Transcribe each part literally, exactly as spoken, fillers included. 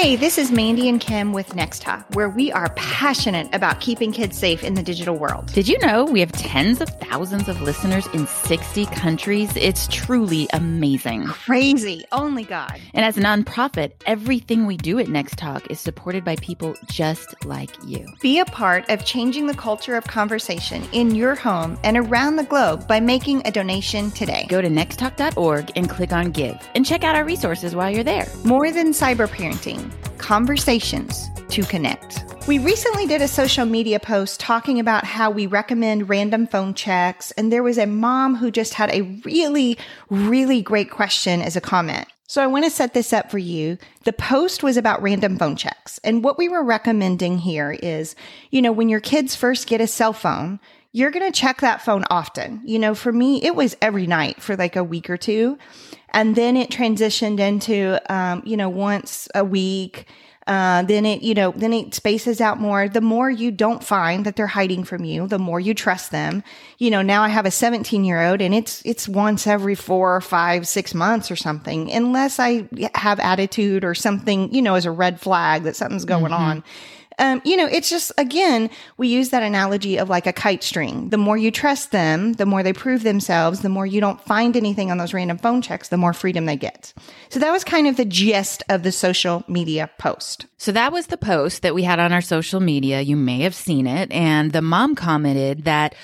Hey, this is Mandy and Kim with Next Talk, where we are passionate about keeping kids safe in the digital world. Did you know we have tens of thousands of listeners in sixty countries? It's truly amazing. Crazy. Only God. And as a nonprofit, everything we do at Next Talk is supported by people just like you. Be a part of changing the culture of conversation in your home and around the globe by making a donation today. Go to next talk dot org and click on Give and check out our resources while you're there. More than cyber parenting. Conversations to connect. We recently did a social media post talking about how we recommend random phone checks, and there was a mom who just had a really, really great question as a comment. So I want to set this up for you. The post was about random phone checks, and what we were recommending here is, you know, when your kids first get a cell phone, you're going to check that phone often. You know, for me, it was every night for like a week or two. And then it transitioned into, um, you know, once a week. Uh, then it, you know, then it spaces out more. The more you don't find that they're hiding from you, the more you trust them. You know, now I have a seventeen year old and it's, it's once every four or five, six months or something, unless I have attitude or something, you know, as a red flag that something's going mm-hmm. on. Um, you know, it's just, again, we use that analogy of like a kite string. The more you trust them, the more they prove themselves, the more you don't find anything on those random phone checks, the more freedom they get. So that was kind of the gist of the social media post. So that was the post that we had on our social media. You may have seen it. And the mom commented that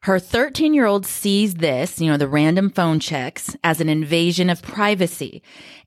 her thirteen-year-old sees this, you know, the random phone checks, as an invasion of privacy.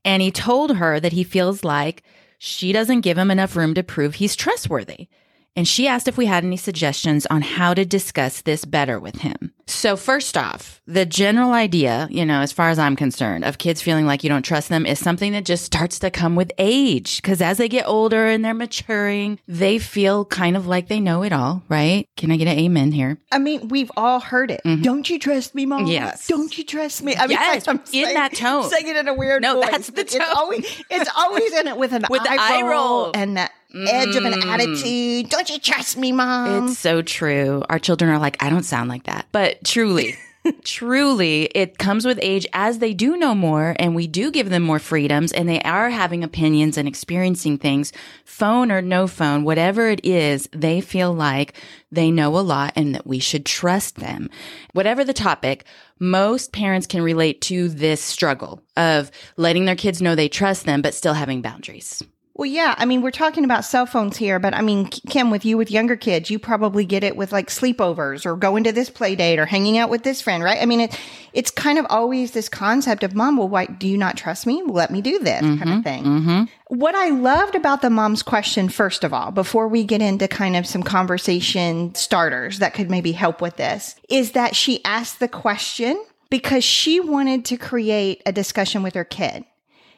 And he told her that he feels like she doesn't give him enough room to prove he's trustworthy. And she asked if we had any suggestions on how to discuss this better with him. So first off, the general idea, you know, as far as I'm concerned, of kids feeling like you don't trust them is something that just starts to come with age. Because as they get older and they're maturing, they feel kind of like they know it all, right? Can I get an amen here? I mean, we've all heard it. Mm-hmm. Don't you trust me, Mom? Yes. Don't you trust me? I mean, yes, I'm saying, in that tone. Saying it in a weird no, voice. No, that's the tone. It's always, it's always in it with an with eye, eye roll. roll. And that. Edge of an attitude. Don't you trust me, Mom? It's so true. Our children are like, I don't sound like that. But truly, truly, it comes with age as they do know more and we do give them more freedoms and they are having opinions and experiencing things, phone or no phone, whatever it is, they feel like they know a lot and that we should trust them. Whatever the topic, most parents can relate to this struggle of letting their kids know they trust them but still having boundaries. Well, yeah. I mean, we're talking about cell phones here, but I mean, Kim, with you with younger kids, you probably get it with like sleepovers or going to this play date or hanging out with this friend, right? I mean, it, it's kind of always this concept of, Mom, well, why do you not trust me? Let me do this mm-hmm, kind of thing. Mm-hmm. What I loved about the mom's question, first of all, before we get into kind of some conversation starters that could maybe help with this, is that she asked the question because she wanted to create a discussion with her kid.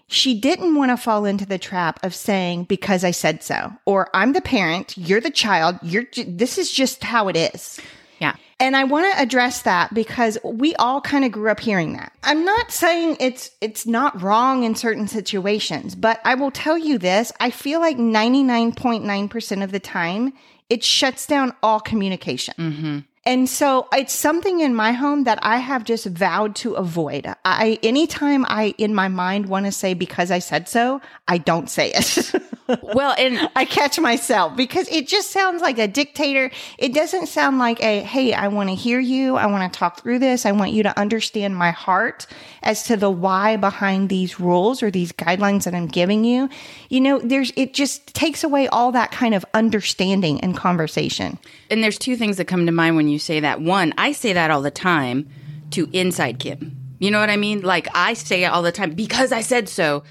She didn't want to fall into the trap of saying, because I said so, or I'm the parent, you're the child, you're, this is just how it is. Yeah. And I want to address that because we all kind of grew up hearing that. I'm not saying it's it's not wrong in certain situations, but I will tell you this, I feel like ninety-nine point nine percent of the time, it shuts down all communication. Mm-hmm. And so it's something in my home that I have just vowed to avoid. I, anytime I, in my mind, want to say, because I said so, I don't say it. Well, and I catch myself because it just sounds like a dictator. It doesn't sound like a, hey, I want to hear you. I want to talk through this. I want you to understand my heart as to the why behind these rules or these guidelines that I'm giving you. You know, there's, it just takes away all that kind of understanding and conversation. And there's two things that come to mind when you say that. One, I say that all the time to inside Kim. You know what I mean? Like I say it all the time because I said so.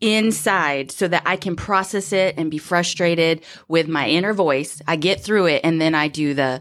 Inside so that I can process it and be frustrated with my inner voice. I get through it and then I do the,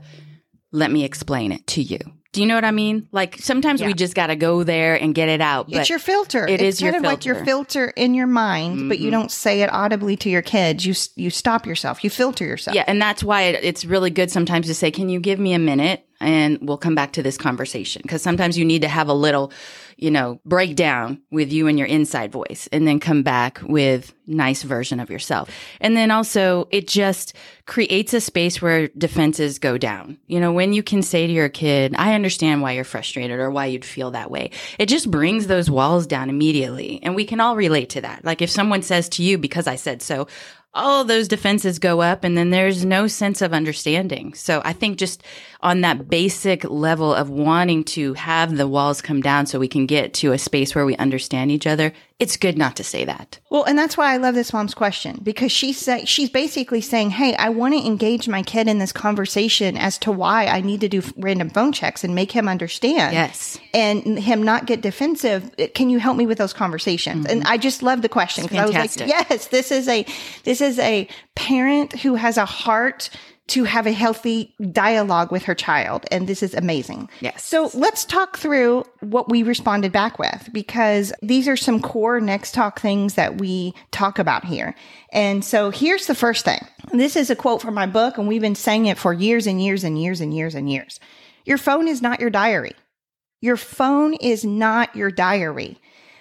let me explain it to you. Do you know what I mean? Like sometimes yeah. we just got to go there and get it out. But it's your filter. It it's is your filter. It's kind of like your filter in your mind, mm-hmm. but you don't say it audibly to your kids. You you stop yourself. You filter yourself. Yeah, and that's why it, it's really good sometimes to say, can you give me a minute? and we'll come back to this conversation. Because sometimes you need to have a little, you know, breakdown with you and your inside voice, and then come back with nice version of yourself. And then also, it just creates a space where defenses go down. You know, when you can say to your kid, I understand why you're frustrated or why you'd feel that way, it just brings those walls down immediately. And we can all relate to that. Like if someone says to you, because I said so, all those defenses go up, and then there's no sense of understanding. So I think just on that basic level of wanting to have the walls come down so we can get to a space where we understand each other, it's good not to say that. Well, and that's why I love this mom's question, because she say, she's basically saying, hey, I want to engage my kid in this conversation as to why I need to do random phone checks and make him understand. Yes. And him not get defensive. Can you help me with those conversations? Mm-hmm. And I just love the question, because I was like, yes, this is a this is a parent who has a heart to have a healthy dialogue with her child. And this is amazing. Yes. So let's talk through what we responded back with, because these are some core Next Talk things that we talk about here. And so here's the first thing. This is a quote from my book, and we've been saying it for years and years and years and years and years. Your phone is not your diary. Your phone is not your diary.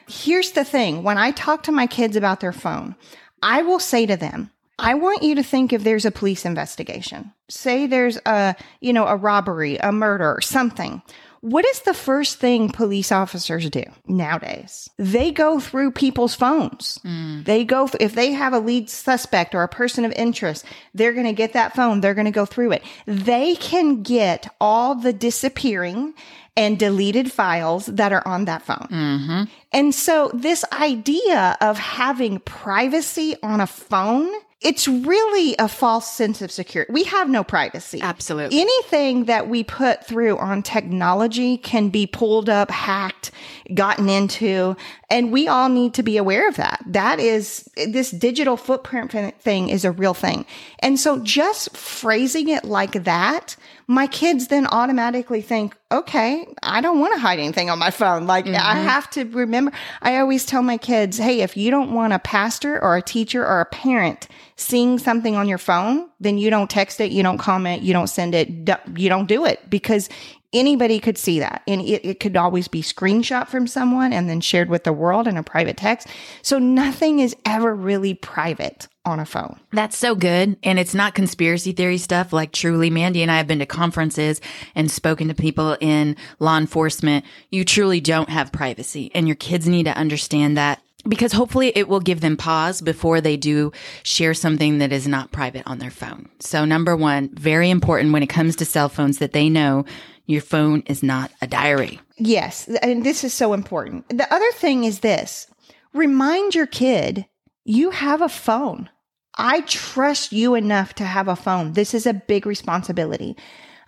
Here's the thing. When I talk to my kids about their phone, I will say to them, I want you to think if there's a police investigation, say there's a, you know, a robbery, a murder, something. What is the first thing police officers do nowadays? They go through people's phones. Mm. They go, th- if they have a lead suspect or a person of interest, they're going to get that phone. They're going to go through it. They can get all the disappearing and deleted files that are on that phone. Mm-hmm. And so this idea of having privacy on a phone, it's really a false sense of security. We have no privacy. Absolutely. Anything that we put through on technology can be pulled up, hacked, gotten into, and we all need to be aware of that. That is, this digital footprint thing is a real thing. And so just phrasing it like that, my kids then automatically think, okay, I don't want to hide anything on my phone. Like, mm-hmm. I have to remember. I always tell my kids, hey, if you don't want a pastor or a teacher or a parent seeing something on your phone, then you don't text it, you don't comment, you don't send it, you don't do it, because anybody could see that. And it, it could always be screenshot from someone and then shared with the world in a private text. So nothing is ever really private on a phone. That's so good. And it's not conspiracy theory stuff. Like, truly, Mandy and I have been to conferences and spoken to people in law enforcement. You truly don't have privacy, and your kids need to understand that, because hopefully it will give them pause before they do share something that is not private on their phone. So number one, very important when it comes to cell phones, that they know your phone is not a diary. Yes. And this is so important. The other thing is this: remind your kid, you have a phone. I trust you enough to have a phone. This is a big responsibility.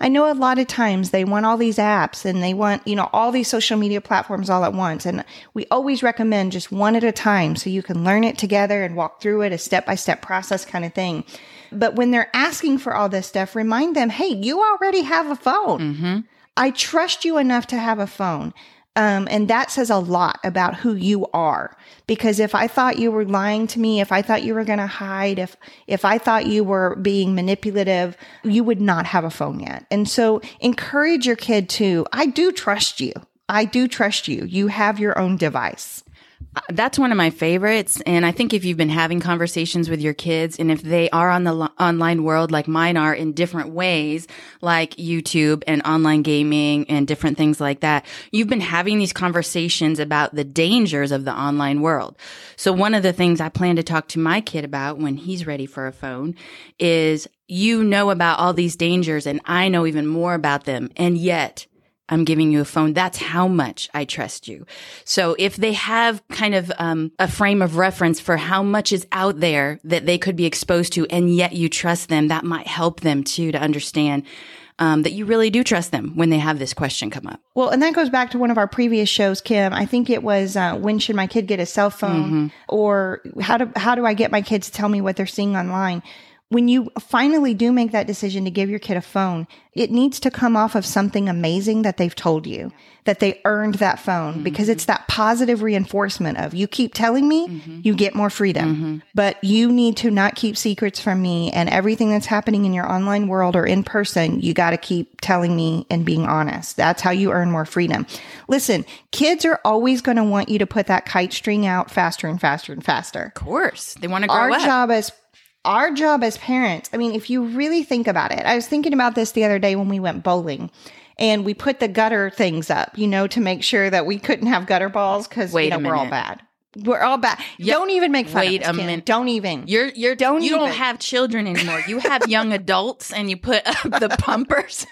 I know a lot of times they want all these apps and they want, you know, all these social media platforms all at once. And we always recommend just one at a time, so you can learn it together and walk through it, a step-by-step process kind of thing. But when they're asking for all this stuff, remind them, hey, you already have a phone. Mm-hmm. I trust you enough to have a phone. Um, and that says a lot about who you are, because if I thought you were lying to me, if I thought you were going to hide, if, if I thought you were being manipulative, you would not have a phone yet. And so encourage your kid to, I do trust you. I do trust you. You have your own device. That's one of my favorites. And I think if you've been having conversations with your kids, and if they are on the lo- online world like mine are in different ways, like YouTube and online gaming and different things like that, you've been having these conversations about the dangers of the online world. So one of the things I plan to talk to my kid about when he's ready for a phone is, you know about all these dangers, and I know even more about them, and yet I'm giving you a phone. That's how much I trust you. So if they have kind of um, a frame of reference for how much is out there that they could be exposed to, and yet you trust them, that might help them too to understand um, that you really do trust them when they have this question come up. Well, and that goes back to one of our previous shows, Kim. I think it was, uh, when should my kid get a cell phone? Mm-hmm. Or how do, how do I get my kids to tell me what they're seeing online? when you finally do make that decision to give your kid a phone, it needs to come off of something amazing that they've told you, that they earned that phone, mm-hmm. because it's that positive reinforcement of, you keep telling me, mm-hmm. you get more freedom, mm-hmm. but you need to not keep secrets from me, and everything that's happening in your online world or in person, you got to keep telling me and being honest. That's how you earn more freedom. Listen, kids are always going to want you to put that kite string out faster and faster and faster. Of course. They want to grow Our up. Our job as Our job as parents, I mean, if you really think about it, I was thinking about this the other day when we went bowling and we put the gutter things up, you know, to make sure that we couldn't have gutter balls because, you know, we're all bad. We're all bad. Yep. Don't even make fun Wait of us, a minute. Don't even. You're, you're, don't you even. Don't have children anymore. You have young adults and you put up the bumpers.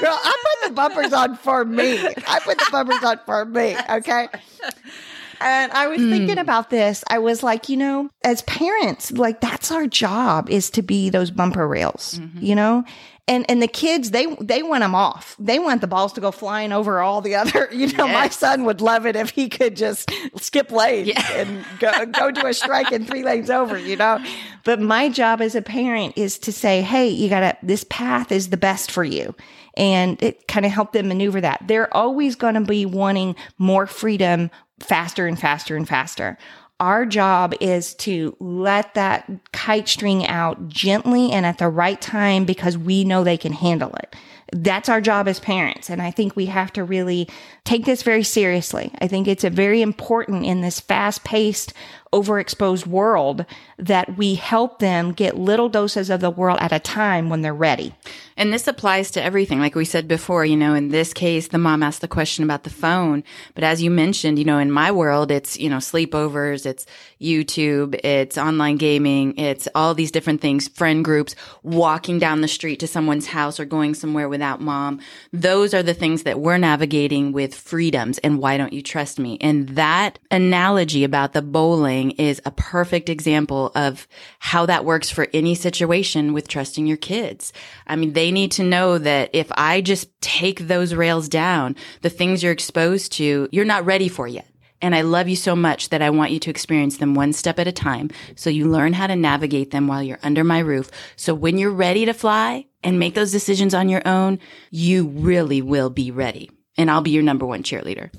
Girl, I put the bumpers on for me. I put the bumpers on for me, okay? And I was mm. thinking about this. I was like, you know, as parents, like that's our job, is to be those bumper rails, mm-hmm. you know? And and the kids, they they want them off. They want the balls to go flying over all the other, you know, yes. my son would love it if he could just skip lanes yeah. and go, go do a strike in three lanes over, you know? But my job as a parent is to say, hey, you gotta, this path is the best for you. And it kind of helped them maneuver that. They're always going to be wanting more freedom faster and faster and faster. Our job is to let that kite string out gently and at the right time because we know they can handle it. That's our job as parents. And I think we have to really take this very seriously. I think it's a very important in this fast-paced, overexposed world that we help them get little doses of the world at a time when they're ready. And this applies to everything. Like we said before, you know, in this case, the mom asked the question about the phone. But as you mentioned, you know, in my world, it's, you know, sleepovers, it's YouTube, it's online gaming, it's all these different things, friend groups, walking down the street to someone's house or going somewhere without mom. Those are the things that we're navigating with freedoms and why don't you trust me? And that analogy about the bowling is a perfect example of how that works for any situation with trusting your kids. I mean, they need to know that if I just take those rails down, the things you're exposed to, you're not ready for yet. And I love you so much that I want you to experience them one step at a time. So you learn how to navigate them while you're under my roof. So when you're ready to fly and make those decisions on your own, you really will be ready. And I'll be your number one cheerleader.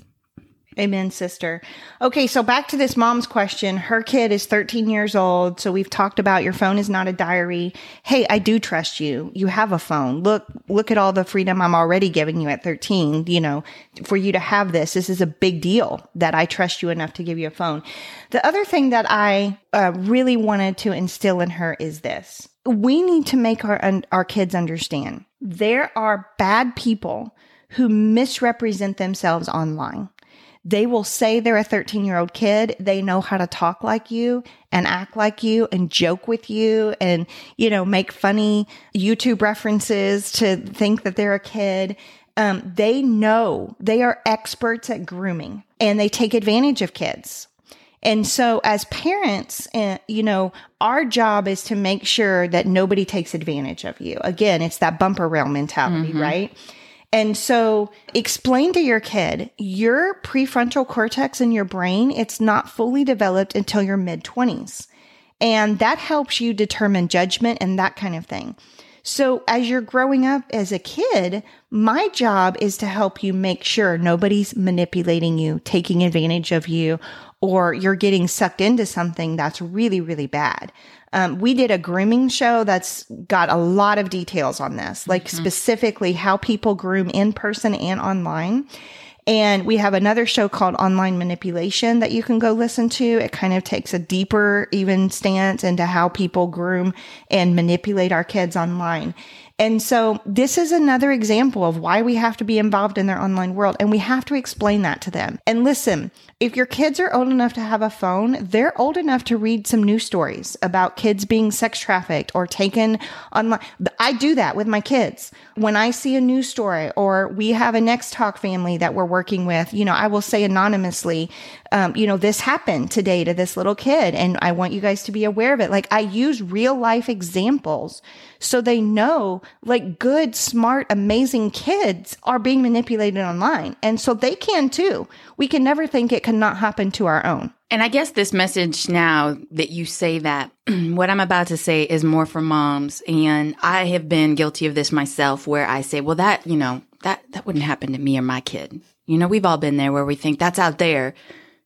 Amen, sister. Okay, so back to this mom's question. Her kid is thirteen years old, so we've talked about your phone is not a diary. Hey, I do trust you. You have a phone. Look, look at all the freedom I'm already giving you at thirteen, you know, for you to have this. This is a big deal that I trust you enough to give you a phone. The other thing that I uh, really wanted to instill in her is this. We need to make our un- our kids understand there are bad people who misrepresent themselves online. They will say they're a thirteen-year-old kid. They know how to talk like you and act like you and joke with you and, you know, make funny YouTube references to think that they're a kid. Um, they know they are experts at grooming and they take advantage of kids. And so as parents, uh, you know, our job is to make sure that nobody takes advantage of you. Again, it's that bumper rail mentality, mm-hmm. right? And so explain to your kid, your prefrontal cortex in your brain, it's not fully developed until your mid-twenties. And that helps you determine judgment and that kind of thing. So as you're growing up as a kid, my job is to help you make sure nobody's manipulating you, taking advantage of you, or you're getting sucked into something that's really, really bad. Um, we did a grooming show that's got a lot of details on this, like mm-hmm. specifically how people groom in person and online. And we have another show called Online Manipulation that you can go listen to. It kind of takes a deeper even stance into how people groom and manipulate our kids online. And so this is another example of why we have to be involved in their online world. And we have to explain that to them. And listen, if your kids are old enough to have a phone, they're old enough to read some news stories about kids being sex trafficked or taken online. I do that with my kids. When I see a news story, or we have a Next Talk family that we're working with, you know, I will say anonymously, um, you know, this happened today to this little kid, and I want you guys to be aware of it. Like, I use real life examples so they know, like, good, smart, amazing kids are being manipulated online. And so they can too. We can never think it cannot happen to our own. And I guess this message now that you say that, what I'm about to say is more for moms. And I have been guilty of this myself, where I say, well, that, you know, that, that wouldn't happen to me or my kid. You know, we've all been there where we think that's out there.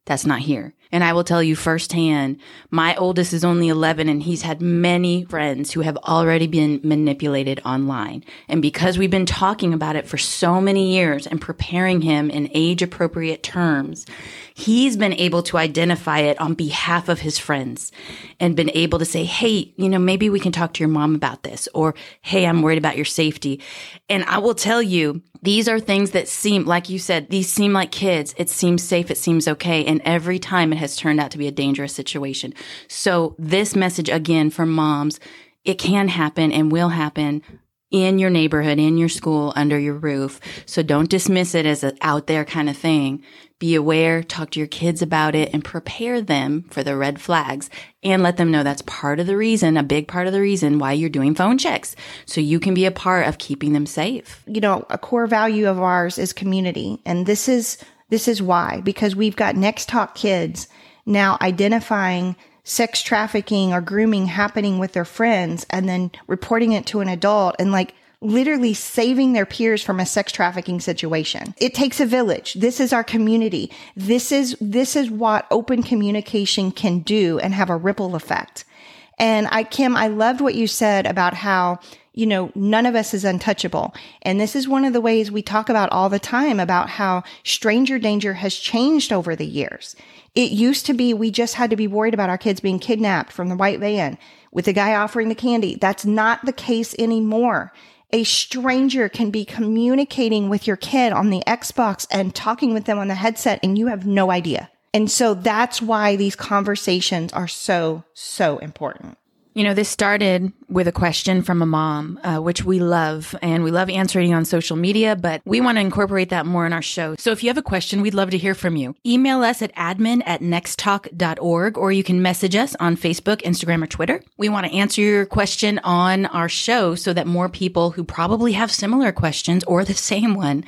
That's not here. And I will tell you firsthand, my oldest is only eleven, and he's had many friends who have already been manipulated online. And because we've been talking about it for so many years and preparing him in age-appropriate terms, he's been able to identify it on behalf of his friends and been able to say, hey, you know, maybe we can talk to your mom about this, or, hey, I'm worried about your safety. And I will tell you, these are things that seem, like you said, these seem like kids. It seems safe. It seems okay. And every time it has turned out to be a dangerous situation. So this message, again, for moms, it can happen and will happen in your neighborhood, in your school, under your roof. So don't dismiss it as an out there kind of thing. Be aware, talk to your kids about it, and prepare them for the red flags, and let them know that's part of the reason, a big part of the reason why you're doing phone checks, so you can be a part of keeping them safe. You know, a core value of ours is community. And this is, this is why, because we've got Next Talk kids now identifying sex trafficking or grooming happening with their friends, and then reporting it to an adult, and like literally saving their peers from a sex trafficking situation. It takes a village. This is our community. This is, this is what open communication can do and have a ripple effect. And I, Kim, I loved what you said about how, you know, none of us is untouchable. And this is one of the ways we talk about all the time about how stranger danger has changed over the years. It used to be we just had to be worried about our kids being kidnapped from the white van with the guy offering the candy. That's not the case anymore. A stranger can be communicating with your kid on the Xbox and talking with them on the headset, and you have no idea. And so that's why these conversations are so, so important. You know, this started with a question from a mom, uh, which we love, and we love answering on social media, but we want to incorporate that more in our show. So if you have a question, we'd love to hear from you. Email us at admin at nexttalk dot org, or you can message us on Facebook, Instagram, or Twitter. We want to answer your question on our show so that more people who probably have similar questions or the same one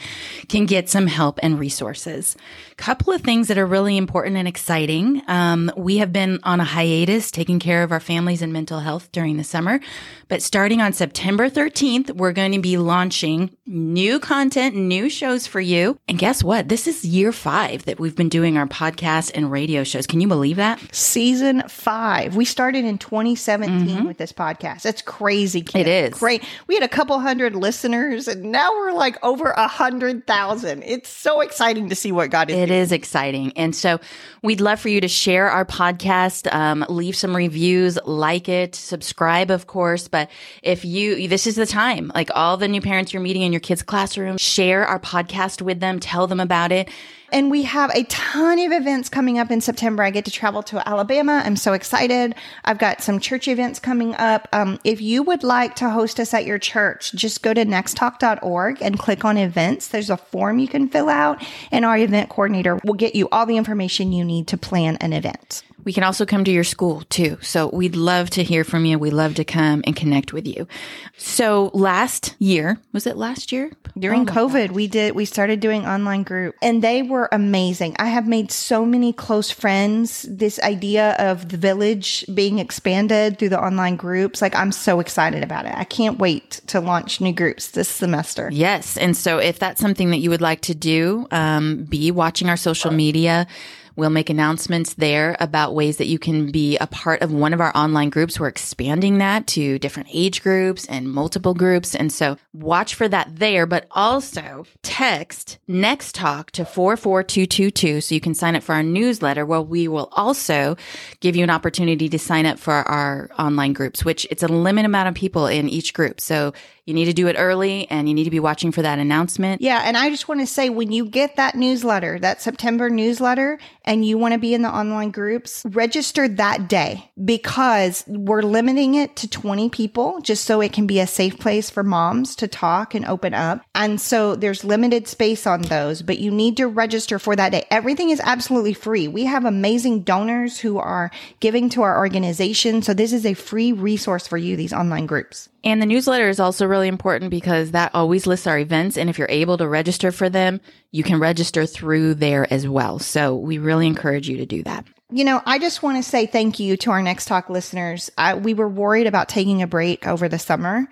can get some help and resources. Couple of things that are really important and exciting. Um, we have been on a hiatus taking care of our families and mental health during the summer. But starting on September thirteenth, we're going to be launching new content, new shows for you. And guess what? This is year five that we've been doing our podcast and radio shows. Can you believe that? Season five. We started in twenty seventeen mm-hmm. with this podcast. That's crazy, Kim. It is. Great. We had a couple hundred listeners, and now we're like over a hundred thousand. It's so exciting to see what God is it doing. It is exciting. And so we'd love for you to share our podcast, um, leave some reviews, like it, subscribe, of course. But if you, this is the time, like all the new parents you're meeting in your kids' classroom, share our podcast with them, tell them about it. And we have a ton of events coming up in September. I get to travel to Alabama. I'm so excited. I've got some church events coming up. Um, if you would like to host us at your church, just go to nexttalk dot org and click on events. There's a form you can fill out, and our event coordinator will get you all the information you need to plan an event. We can also come to your school too. So we'd love to hear from you. We love to come and connect with you. So last year, was it last year? During oh COVID, God. we did, we started doing online group, and they were amazing. I have made so many close friends. This idea of the village being expanded through the online groups, like I'm so excited about it. I can't wait to launch new groups this semester. Yes. And so if that's something that you would like to do, um, be watching our social media. We'll make announcements there about ways that you can be a part of one of our online groups. We're expanding that to different age groups and multiple groups. And so watch for that there, but also text Next Talk to four four two two two so you can sign up for our newsletter, where we will also give you an opportunity to sign up for our online groups, which it's a limited amount of people in each group. So you need to do it early, and you need to be watching for that announcement. Yeah. And I just want to say, when you get that newsletter, that September newsletter, and you want to be in the online groups, register that day, because we're limiting it to twenty people just so it can be a safe place for moms to talk and open up. And so there's limited space on those, but you need to register for that day. Everything is absolutely free. We have amazing donors who are giving to our organization. So this is a free resource for you, these online groups. And the newsletter is also really important because that always lists our events. And if you're able to register for them, you can register through there as well. So we really encourage you to do that. You know, I just want to say thank you to our Next Talk listeners. I, we were worried about taking a break over the summer.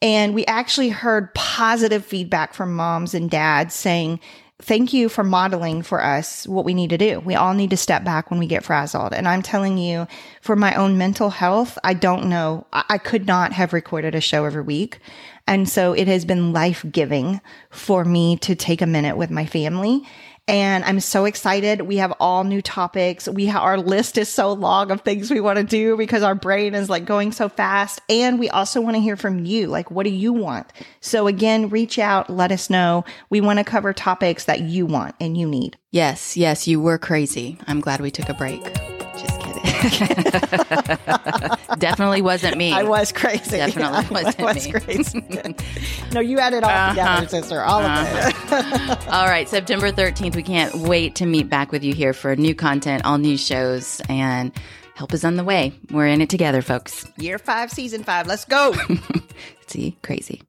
And we actually heard positive feedback from moms and dads saying, thank you for modeling for us what we need to do. We all need to step back when we get frazzled. And I'm telling you, for my own mental health, I don't know. I could not have recorded a show every week. And so it has been life-giving for me to take a minute with my family. And I'm so excited. We have all new topics. We ha- our list is so long of things we want to do because our brain is like going so fast. And we also want to hear from you. Like, what do you want? So again, reach out, let us know. We want to cover topics that you want and you need. Yes, yes, you were crazy. I'm glad we took a break. Just kidding. Definitely wasn't me. I was crazy. Definitely yeah, wasn't I was me. Crazy. No, you had it all uh-huh. together, sister. All uh-huh. of it. All right, September thirteenth. We can't wait to meet back with you here for new content, all new shows, and help is on the way. We're in it together, folks. Year five, season five. Let's go. See, crazy.